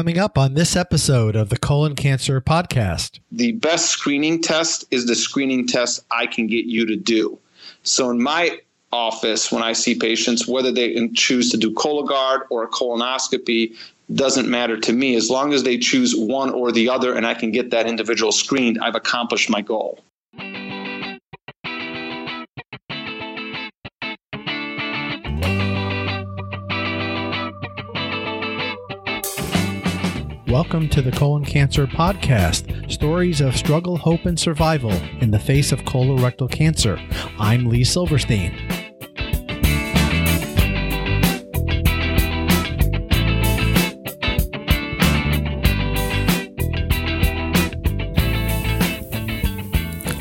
coming up on this episode of the Colon Cancer Podcast. The best screening test is the screening test I can get you to do. So in my office, when I see patients, whether they choose to do Cologuard or a colonoscopy doesn't matter to me. As long as they choose one or the other and I can get that individual screened, I've accomplished my goal. Welcome to the Colon Cancer Podcast, stories of struggle, hope, and survival in the face of colorectal cancer. I'm Lee Silverstein.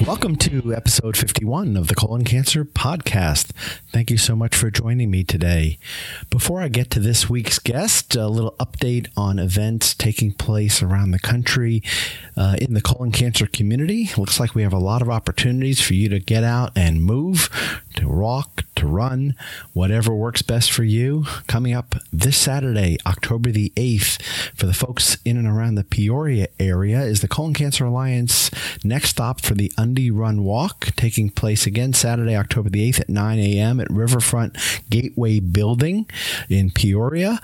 Welcome to episode 51 of the Colon Cancer Podcast. Thank you so much for joining me today. Before I get to this week's guest, a little update on events taking place around the country in the colon cancer community. Looks like we have a lot of opportunities for you to get out and move, to walk, to run, whatever works best for you. Coming up this Saturday, October the 8th, for the folks in and around the Peoria area, is the Colon Cancer Alliance next stop for the Undie Run Walk, taking place again Saturday, October the 8th at 9 a.m. at Riverfront Gateway Building in Peoria.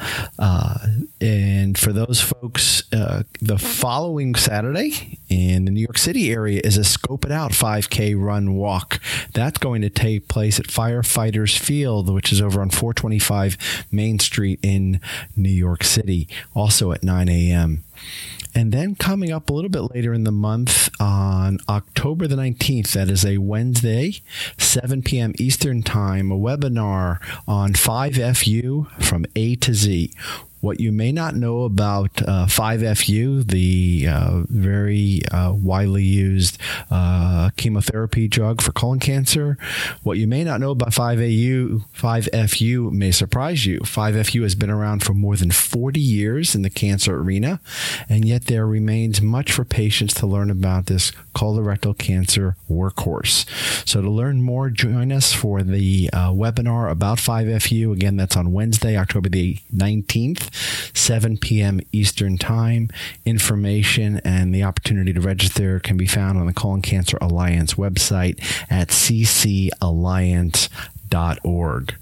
And for those folks, the following Saturday in the New York City area is a Scope It Out 5K Run Walk. That's going to take place at Firefighters Field, which is over on 425 Main Street in New York City, also at 9 a.m. And then coming up a little bit later in the month on October the 19th, that is a Wednesday, 7 p.m. Eastern Time, a webinar on 5FU from A to Z. What you may not know about 5FU, the very widely used chemotherapy drug for colon cancer, what you may not know about 5FU may surprise you. 5FU has been around for more than 40 years in the cancer arena, and yet there remains much for patients to learn about this colorectal cancer workhorse. So to learn more, join us for the webinar about 5FU. Again, that's on Wednesday, October the 19th. 7 p.m. Eastern Time. Information and the opportunity to register can be found on the Colon Cancer Alliance website at ccalliance.org.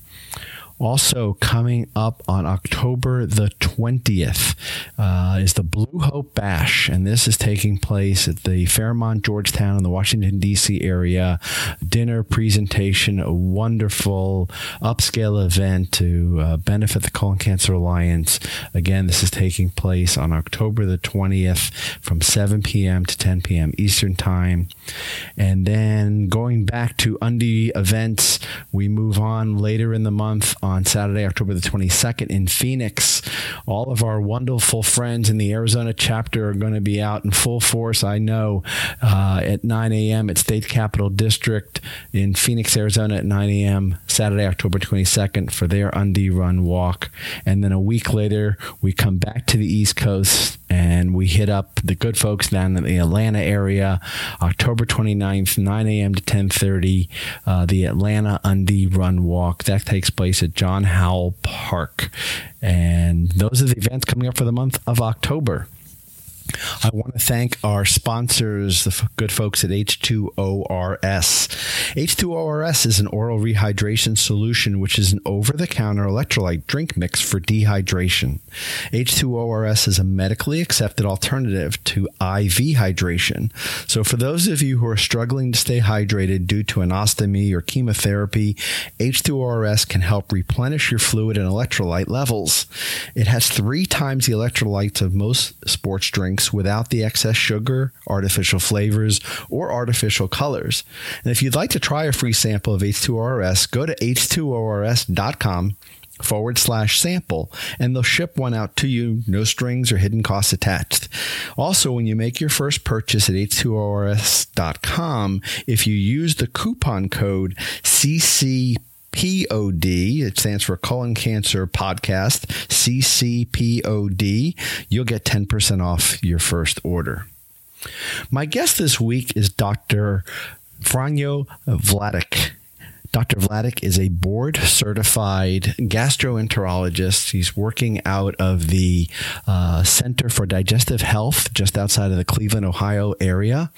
Also coming up on October the 20th is the Blue Hope Bash, and this is taking place at the Fairmont Georgetown in the Washington, D.C. area. Dinner, presentation, a wonderful upscale event to benefit the Colon Cancer Alliance. Again, this is taking place on October the 20th from 7 p.m. to 10 p.m. Eastern Time. And then going back to Undie events, we move on later in the month on Saturday, October the 22nd in Phoenix. All of our wonderful friends in the Arizona chapter are going to be out in full force, I know, at 9 a.m. at State Capitol District in Phoenix, Arizona at 9 a.m. Saturday, October 22nd for their Undie Run Walk. And then a week later, we come back to the East Coast and we hit up the good folks down in the Atlanta area, October 29th, 9 a.m. to 10:30, the Atlanta Undie Run Walk. That takes place at John Howell Park. And those are the events coming up for the month of October. I want to thank our sponsors, the good folks at H2ORS. H2ORS is an oral rehydration solution, which is an over-the-counter electrolyte drink mix for dehydration. H2ORS is a medically accepted alternative to IV hydration. So for those of you who are struggling to stay hydrated due to an ostomy or chemotherapy, H2ORS can help replenish your fluid and electrolyte levels. It has 3 times the electrolytes of most sports drinks, without the excess sugar, artificial flavors, or artificial colors. And if you'd like to try a free sample of H2ORS, go to h2ors.com/sample, and they'll ship one out to you, no strings or hidden costs attached. Also, when you make your first purchase at h2ors.com, if you use the coupon code CCPOD, it stands for Colon Cancer Podcast, CCPOD, you'll get 10% off your first order. My guest this week is Dr. Franjo Vladeck. Dr. Vladeck is a board-certified gastroenterologist. He's working out of the Center for Digestive Health just outside of the Cleveland, Ohio area.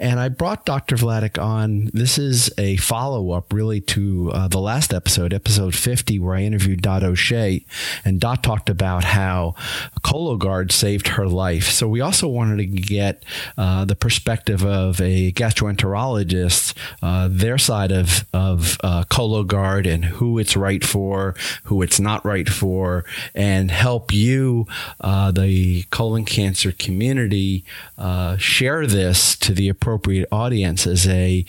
And I brought Dr. Vladeck on. This is a follow-up really to the last episode, episode 50, where I interviewed Dot O'Shea. And Dot talked about how Cologuard saved her life. So we also wanted to get the perspective of a gastroenterologist, their side of Cologuard and who it's right for, who it's not right for, and help you, the colon cancer community, share this to the appropriate audience as a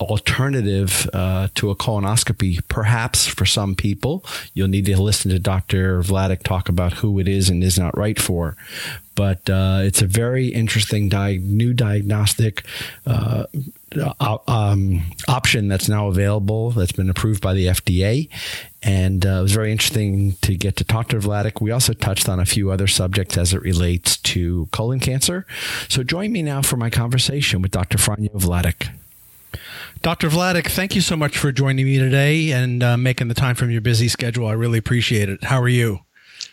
alternative to a colonoscopy, perhaps for some people. You'll need to listen to Dr. Vladeck talk about who it is and is not right for. But it's a very interesting new diagnostic option that's now available, that's been approved by the FDA. And it was very interesting to get to talk to Vladeck. We also touched on a few other subjects as it relates to colon cancer. So join me now for my conversation with Dr. Franjo Vladeck. Dr. Vladeck, thank you so much for joining me today and making the time from your busy schedule. I really appreciate it. How are you?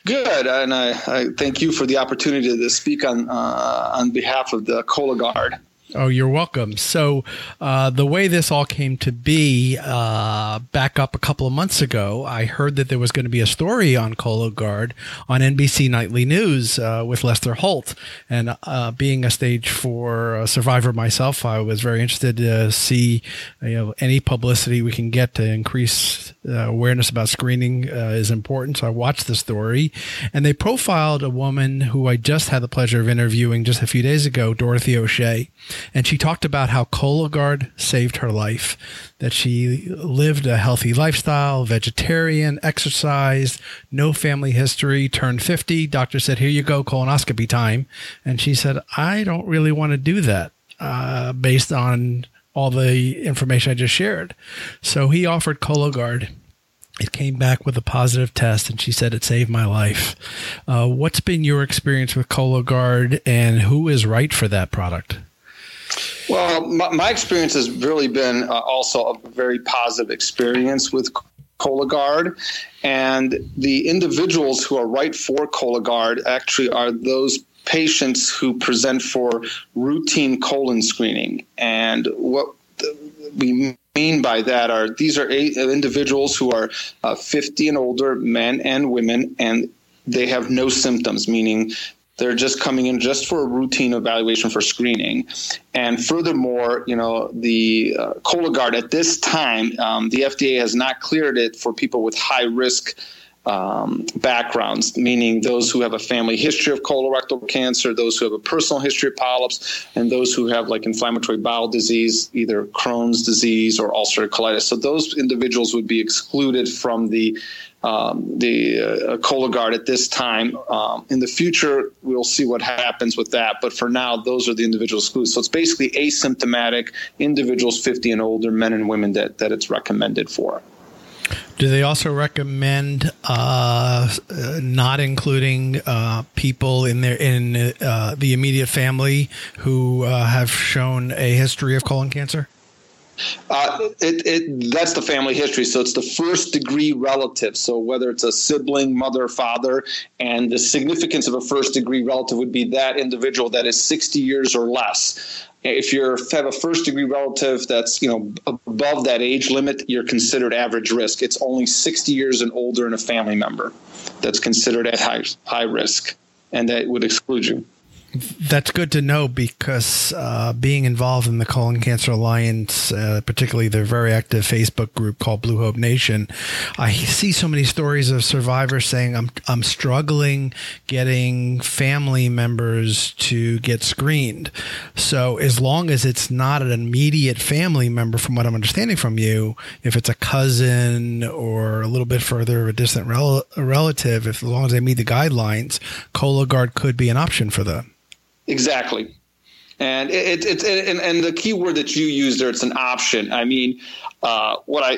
Good, and I thank you for the opportunity to speak on behalf of the Cologuard. Oh, you're welcome. So the way this all came to be, back up a couple of months ago, I heard that there was going to be a story on Cologuard on NBC Nightly News with Lester Holt. And being a stage 4 survivor myself, I was very interested to see any publicity we can get to increase awareness about screening is important. So I watched the story, and they profiled a woman who I just had the pleasure of interviewing just a few days ago, Dorothy O'Shea. And she talked about how Cologuard saved her life, that she lived a healthy lifestyle, vegetarian, exercised, no family history, turned 50. Doctor said, here you go, colonoscopy time. And she said, I don't really want to do that based on all the information I just shared. So he offered Cologuard. It came back with a positive test, and she said, it saved my life. What's been your experience with Cologuard, and who is right for that product? Well, my experience has really been also a very positive experience with Cologuard, and the individuals who are right for Cologuard actually are those patients who present for routine colon screening. And what we mean by that are these are individuals who are 50 and older, men and women, and they have no symptoms, meaning they're just coming in just for a routine evaluation for screening. And furthermore, the Cologuard at this time, the FDA has not cleared it for people with high risk backgrounds, meaning those who have a family history of colorectal cancer, those who have a personal history of polyps, and those who have like inflammatory bowel disease, either Crohn's disease or ulcerative colitis. So those individuals would be excluded from the Cologuard at this time. In the future, we'll see what happens with that. But for now, those are the individual excludes. So it's basically asymptomatic individuals, 50 and older, men and women that it's recommended for. Do they also recommend not including people in the immediate family who have shown a history of colon cancer? That's the family history. So it's the first degree relative. So whether it's a sibling, mother, father, and the significance of a first degree relative would be that individual that is 60 years or less. If you have a first degree relative that's above that age limit, you're considered average risk. It's only 60 years and older and a family member that's considered at high risk, and that would exclude you. That's good to know, because being involved in the Colon Cancer Alliance, particularly their very active Facebook group called Blue Hope Nation, I see so many stories of survivors saying, I'm struggling getting family members to get screened. So as long as it's not an immediate family member, from what I'm understanding from you, if it's a cousin or a little bit further a distant relative, as long as they meet the guidelines, Cologuard could be an option for them. Exactly. And it's the key word that you used there, it's an option. I mean, what I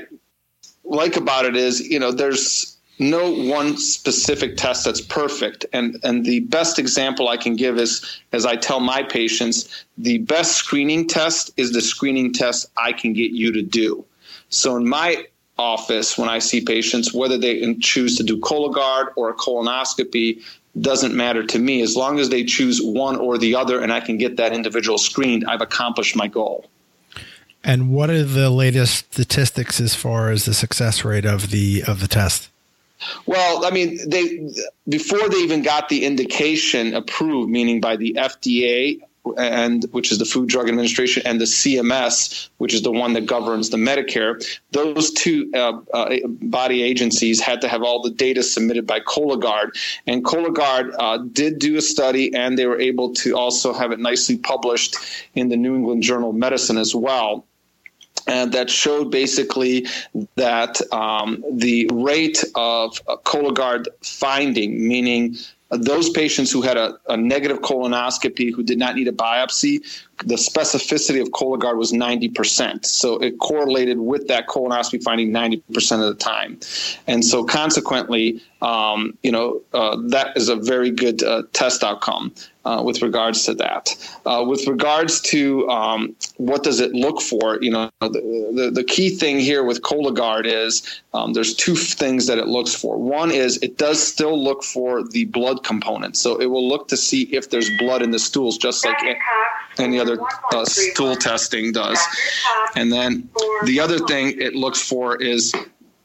like about it is, there's no one specific test that's perfect. And the best example I can give is, as I tell my patients, the best screening test is the screening test I can get you to do. So in my office, when I see patients, whether they choose to do Cologuard or a colonoscopy doesn't matter to me. As long as they choose one or the other and I can get that individual screened, I've accomplished my goal. And what are the latest statistics as far as the success rate of the test? Well, I mean, before they even got the indication approved, meaning by the FDA, and which is the Food Drug Administration, and the CMS, which is the one that governs the Medicare, those two body agencies had to have all the data submitted by Cologuard. And Cologuard did do a study, and they were able to also have it nicely published in the New England Journal of Medicine as well. And that showed basically that the rate of Cologuard finding, meaning those patients who had a negative colonoscopy who did not need a biopsy, the specificity of Cologuard was 90%. So it correlated with that colonoscopy finding 90% of the time. And so consequently, that is a very good test outcome with regards to that. With regards to what does it look for, the key thing here with Cologuard is there's two things that it looks for. One is it does still look for the blood component. So it will look to see if there's blood in the stools, just like any other stool testing does. And then the other thing it looks for is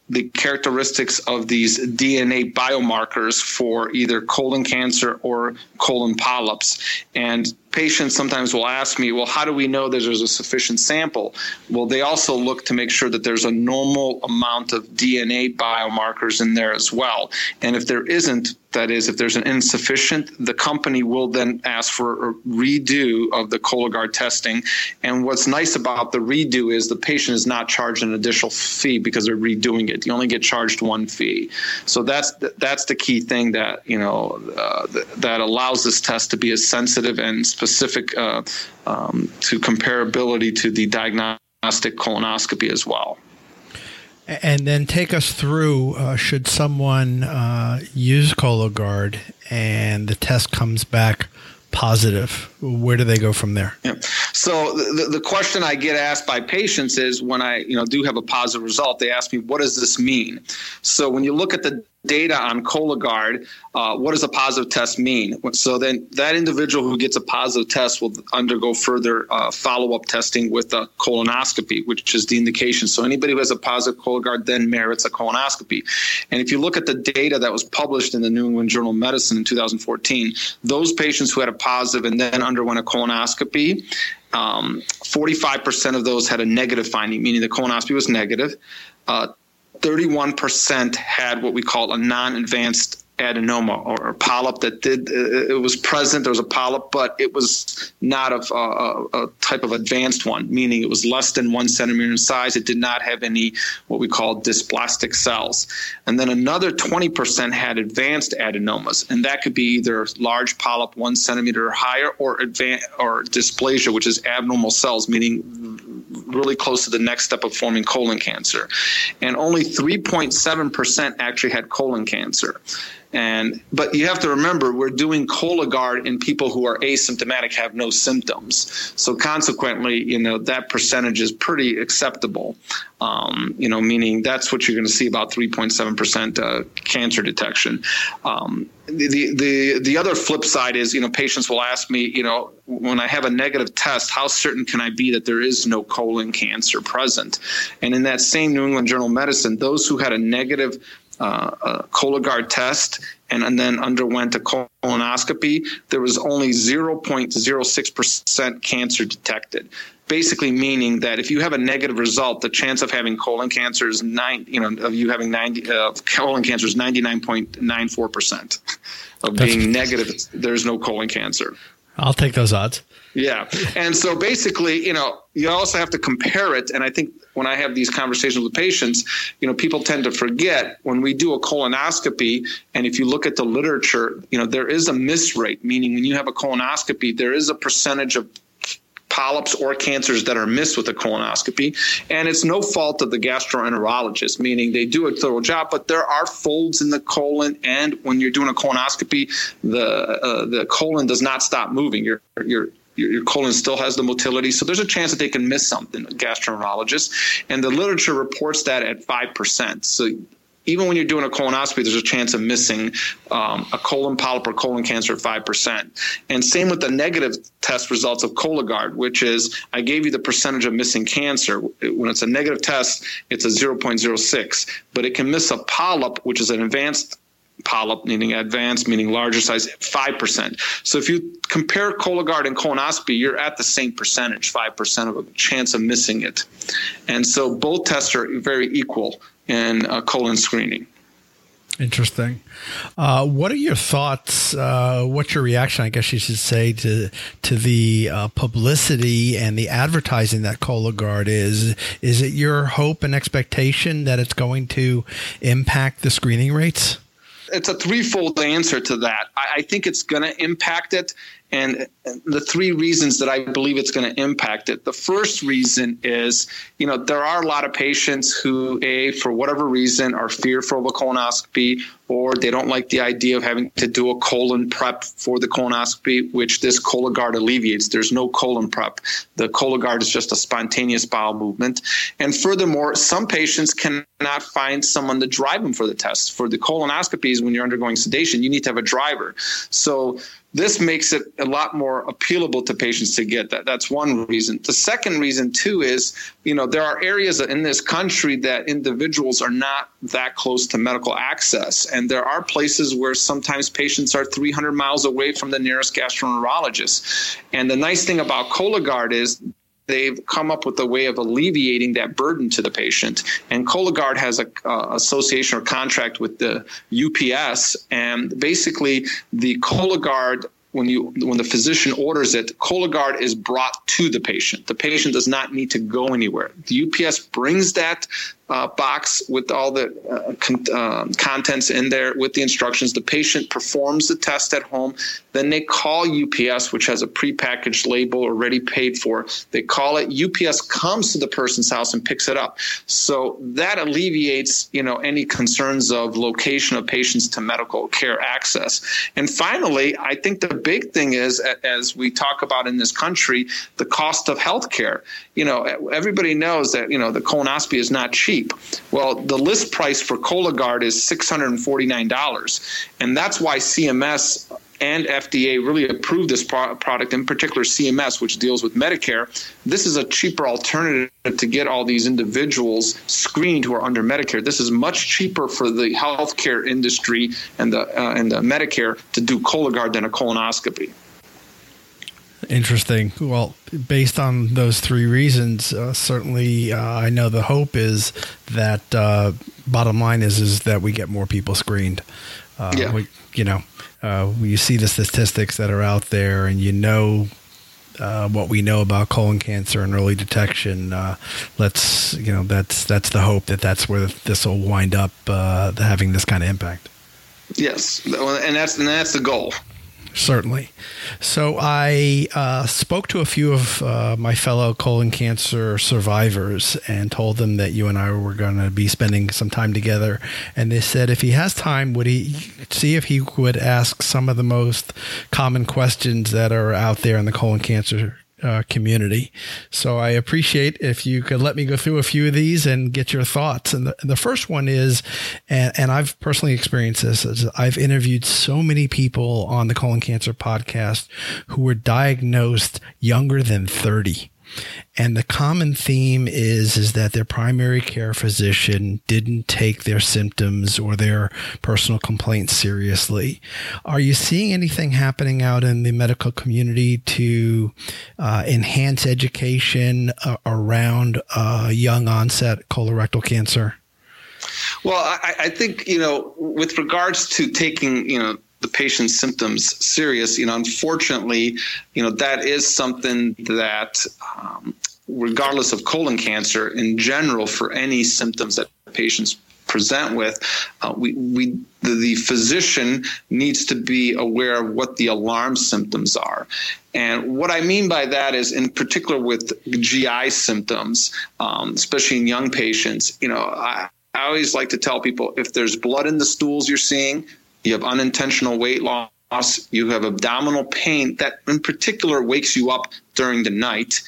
the characteristics of these DNA biomarkers for either colon cancer or colon polyps. And patients sometimes will ask me, well, how do we know that there's a sufficient sample? Well, they also look to make sure that there's a normal amount of DNA biomarkers in there as well. And if there isn't, that is, if there's an insufficient, the company will then ask for a redo of the Cologuard testing. And what's nice about the redo is the patient is not charged an additional fee because they're redoing it. You only get charged one fee. So that's the key thing that, that allows this test to be as sensitive and specific to comparability to the diagnostic colonoscopy as well. And then take us through, should someone use Cologuard and the test comes back positive, where do they go from there? Yeah. So the question I get asked by patients is when I do have a positive result, they ask me, what does this mean? So when you look at the data on Cologuard, what does a positive test mean? So then that individual who gets a positive test will undergo further follow-up testing with a colonoscopy, which is the indication. So anybody who has a positive Cologuard then merits a colonoscopy. And if you look at the data that was published in the New England Journal of Medicine in 2014, those patients who had a positive and then underwent a colonoscopy, 45% of those had a negative finding, meaning the colonoscopy was negative. 31% had what we call a non-advanced adenoma or polyp that it was present. There was a polyp, but it was not of a type of advanced one, meaning it was less than 1 centimeter in size. It did not have any what we call dysplastic cells. And then another 20% had advanced adenomas, and that could be either large polyp 1 centimeter or higher, or dysplasia, which is abnormal cells, meaning really close to the next step of forming colon cancer. And only 3.7% actually had colon cancer. But you have to remember, we're doing Cologuard in people who are asymptomatic, have no symptoms. So consequently, that percentage is pretty acceptable, meaning that's what you're going to see, about 3.7% cancer detection. The other flip side is, patients will ask me, when I have a negative test, how certain can I be that there is no colon cancer present? And in that same New England Journal of Medicine, those who had a negative a Cologuard test and then underwent a colonoscopy, there was only 0.06% cancer detected. Basically meaning that if you have a negative result, the chance of having colon cancer is colon cancer is 99.94% of being negative. There's no colon cancer. I'll take those odds. Yeah. And so basically, you also have to compare it. And I think when I have these conversations with patients, people tend to forget when we do a colonoscopy. And if you look at the literature, there is a miss rate, meaning when you have a colonoscopy, there is a percentage of polyps or cancers that are missed with a colonoscopy. And it's no fault of the gastroenterologist, meaning they do a thorough job, but there are folds in the colon. And when you're doing a colonoscopy, the colon does not stop moving. You're your colon still has the motility. So there's a chance that they can miss something, gastroenterologists. And the literature reports that at 5%. So even when you're doing a colonoscopy, there's a chance of missing a colon polyp or colon cancer at 5%. And same with the negative test results of Cologuard, which is I gave you the percentage of missing cancer. When it's a negative test, it's a 0.06. But it can miss a polyp, which is an advanced polyp, meaning advanced, meaning larger size, 5%. So if you compare Cologuard and colonoscopy, you're at the same percentage, 5% of a chance of missing it. And so both tests are very equal in colon screening. Interesting. What are your thoughts? What's your reaction, I guess you should say, to the publicity and the advertising that Cologuard is? Is it your hope and expectation that it's going to impact the screening rates? It's a threefold answer to that. I think it's going to impact it, and the three reasons that I believe it's going to impact it. The first reason is, you know, there are a lot of patients who, for whatever reason, are fearful of a colonoscopy, or they don't like the idea of having to do a colon prep for the colonoscopy, which this Cologuard alleviates. There's no colon prep. The Cologuard is just a spontaneous bowel movement. And furthermore, some patients cannot find someone to drive them for the test. For the colonoscopies, when you're undergoing sedation, you need to have a driver. So this makes it a lot more appealable to patients to get that. That's one reason. The second reason, too, is, you know, there are areas in this country that individuals are not that close to medical access. And there are places where sometimes patients are 300 miles away from the nearest gastroenterologist. And the nice thing about Cologuard is they've come up with a way of alleviating that burden to the patient. And Cologuard has an association or contract with the UPS. And basically, the Cologuard, when the physician orders it, Cologuard is brought to the patient. The patient does not need to go anywhere. The UPS brings that box with all the contents in there with the instructions. The patient performs the test at home. Then they call UPS, which has a prepackaged label already paid for. They call it. UPS comes to the person's house and picks it up. So that alleviates, you know, any concerns of location of patients to medical care access. And finally, I think the big thing is, as we talk about in this country, the cost of healthcare. You know, everybody knows that, you know, the colonoscopy is not cheap. Well, the list price for Cologuard is $649, and that's why CMS and FDA really approved this product, in particular CMS, which deals with Medicare. This is a cheaper alternative to get all these individuals screened who are under Medicare. This is much cheaper for the healthcare industry and the Medicare to do Cologuard than a colonoscopy. Interesting. Well, based on those three reasons, certainly I know the hope is that bottom line is that we get more people screened. Yeah. You see the statistics that are out there, and you know what we know about colon cancer and early detection. That's the hope that's where this will wind up having this kind of impact. Yes, and that's the goal. Certainly. So I spoke to a few of my fellow colon cancer survivors and told them that you and I were going to be spending some time together. And they said if he has time, would he see if he would ask some of the most common questions that are out there in the colon cancer community. So I appreciate if you could let me go through a few of these and get your thoughts. And the first one is, and I've personally experienced this, is I've interviewed so many people on the Colon Cancer Podcast who were diagnosed younger than 30. And the common theme is that their primary care physician didn't take their symptoms or their personal complaints seriously. Are you seeing anything happening out in the medical community to enhance education around young onset colorectal cancer? Well, I think, you know, with regards to taking, you know, the patient's symptoms serious, you know, unfortunately, you know, that is something that regardless of colon cancer in general, for any symptoms that patients present with, the physician needs to be aware of what the alarm symptoms are. And what I mean by that is, in particular with GI symptoms, especially in young patients, you know, I always like to tell people if there's blood in the stools you're seeing, you have unintentional weight loss, loss, you have abdominal pain that in particular wakes you up during the night,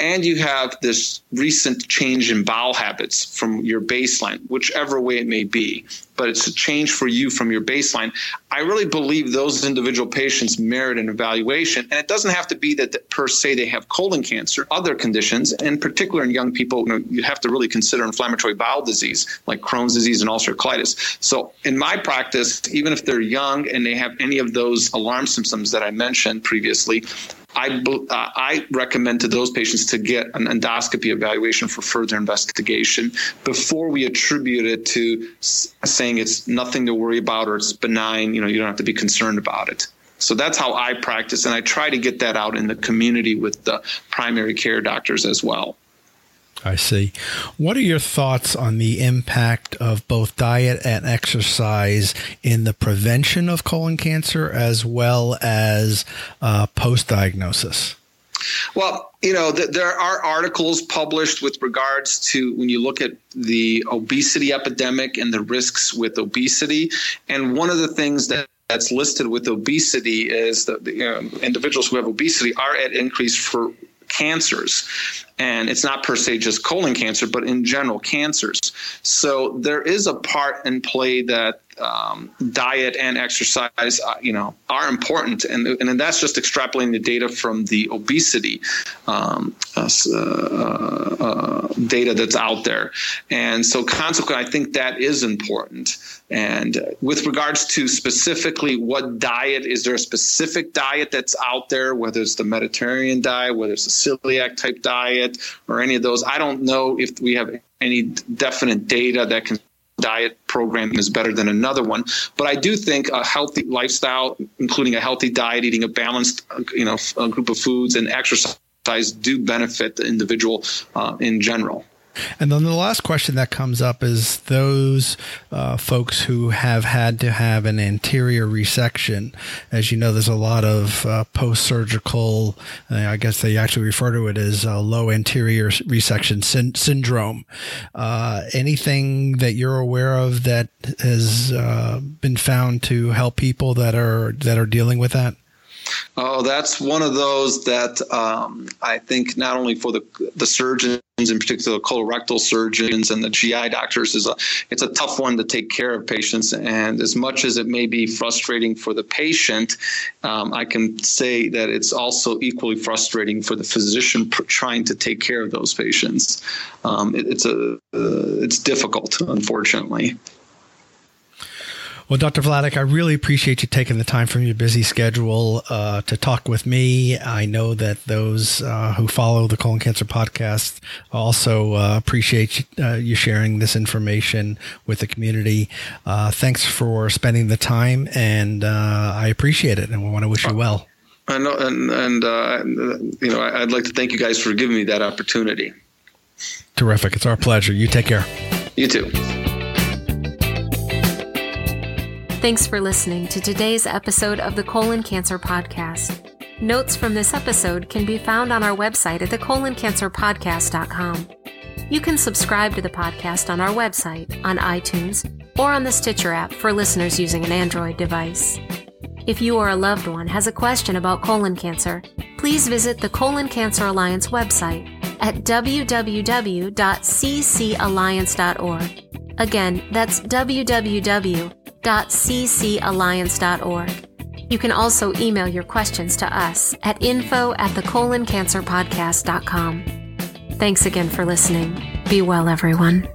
and you have this recent change in bowel habits from your baseline, whichever way it may be, but it's a change for you from your baseline. I really believe those individual patients merit an evaluation, and it doesn't have to be that per se they have colon cancer. Other conditions, in particular in young people, you have to really consider inflammatory bowel disease like Crohn's disease and ulcerative colitis. So in my practice, even if they're young and they have any of those alarm symptoms that I mentioned previously, I recommend to those patients to get an endoscopy evaluation for further investigation before we attribute it to saying it's nothing to worry about or it's benign. You don't have to be concerned about it. So that's how I practice, and I try to get that out in the community with the primary care doctors as well. I see. What are your thoughts on the impact of both diet and exercise in the prevention of colon cancer as well as post-diagnosis? Well, there are articles published with regards to when you look at the obesity epidemic and the risks with obesity. And one of the things that's listed with obesity is that the individuals who have obesity are at increase for cancers. And it's not per se just colon cancer, but in general cancers. So there is a part in play that diet and exercise, are important. And that's just extrapolating the data from the obesity data that's out there. And so consequently, I think that is important. And with regards to specifically what diet, is there a specific diet that's out there, whether it's the Mediterranean diet, whether it's a celiac type diet, or any of those? I don't know if we have any definite data that can diet program is better than another one. But I do think a healthy lifestyle, including a healthy diet, eating a balanced, group of foods and exercise do benefit the individual in general. And then the last question that comes up is those folks who have had to have an anterior resection. As you know, there's a lot of post-surgical, I guess they actually refer to it as low anterior resection syndrome. Anything that you're aware of that has been found to help people that are dealing with that? Oh, that's one of those that I think not only for the surgeons, in particular colorectal surgeons and the GI doctors, it's a tough one to take care of patients. And as much as it may be frustrating for the patient, I can say that it's also equally frustrating for the physician trying to take care of those patients. It's difficult, unfortunately. Well, Dr. Vladeck, I really appreciate you taking the time from your busy schedule to talk with me. I know that those who follow the Colon Cancer Podcast also appreciate you sharing this information with the community. Thanks for spending the time, and I appreciate it, and we want to wish you well. I know, and I'd like to thank you guys for giving me that opportunity. Terrific. It's our pleasure. You take care. You too. Thanks for listening to today's episode of the Colon Cancer Podcast. Notes from this episode can be found on our website at thecoloncancerpodcast.com. You can subscribe to the podcast on our website, on iTunes, or on the Stitcher app for listeners using an Android device. If you or a loved one has a question about colon cancer, please visit the Colon Cancer Alliance website at www.ccalliance.org. Again, that's www.ccalliance.org. You can also email your questions to us at info@thecoloncancerpodcast.com. Thanks again for listening. Be well, everyone.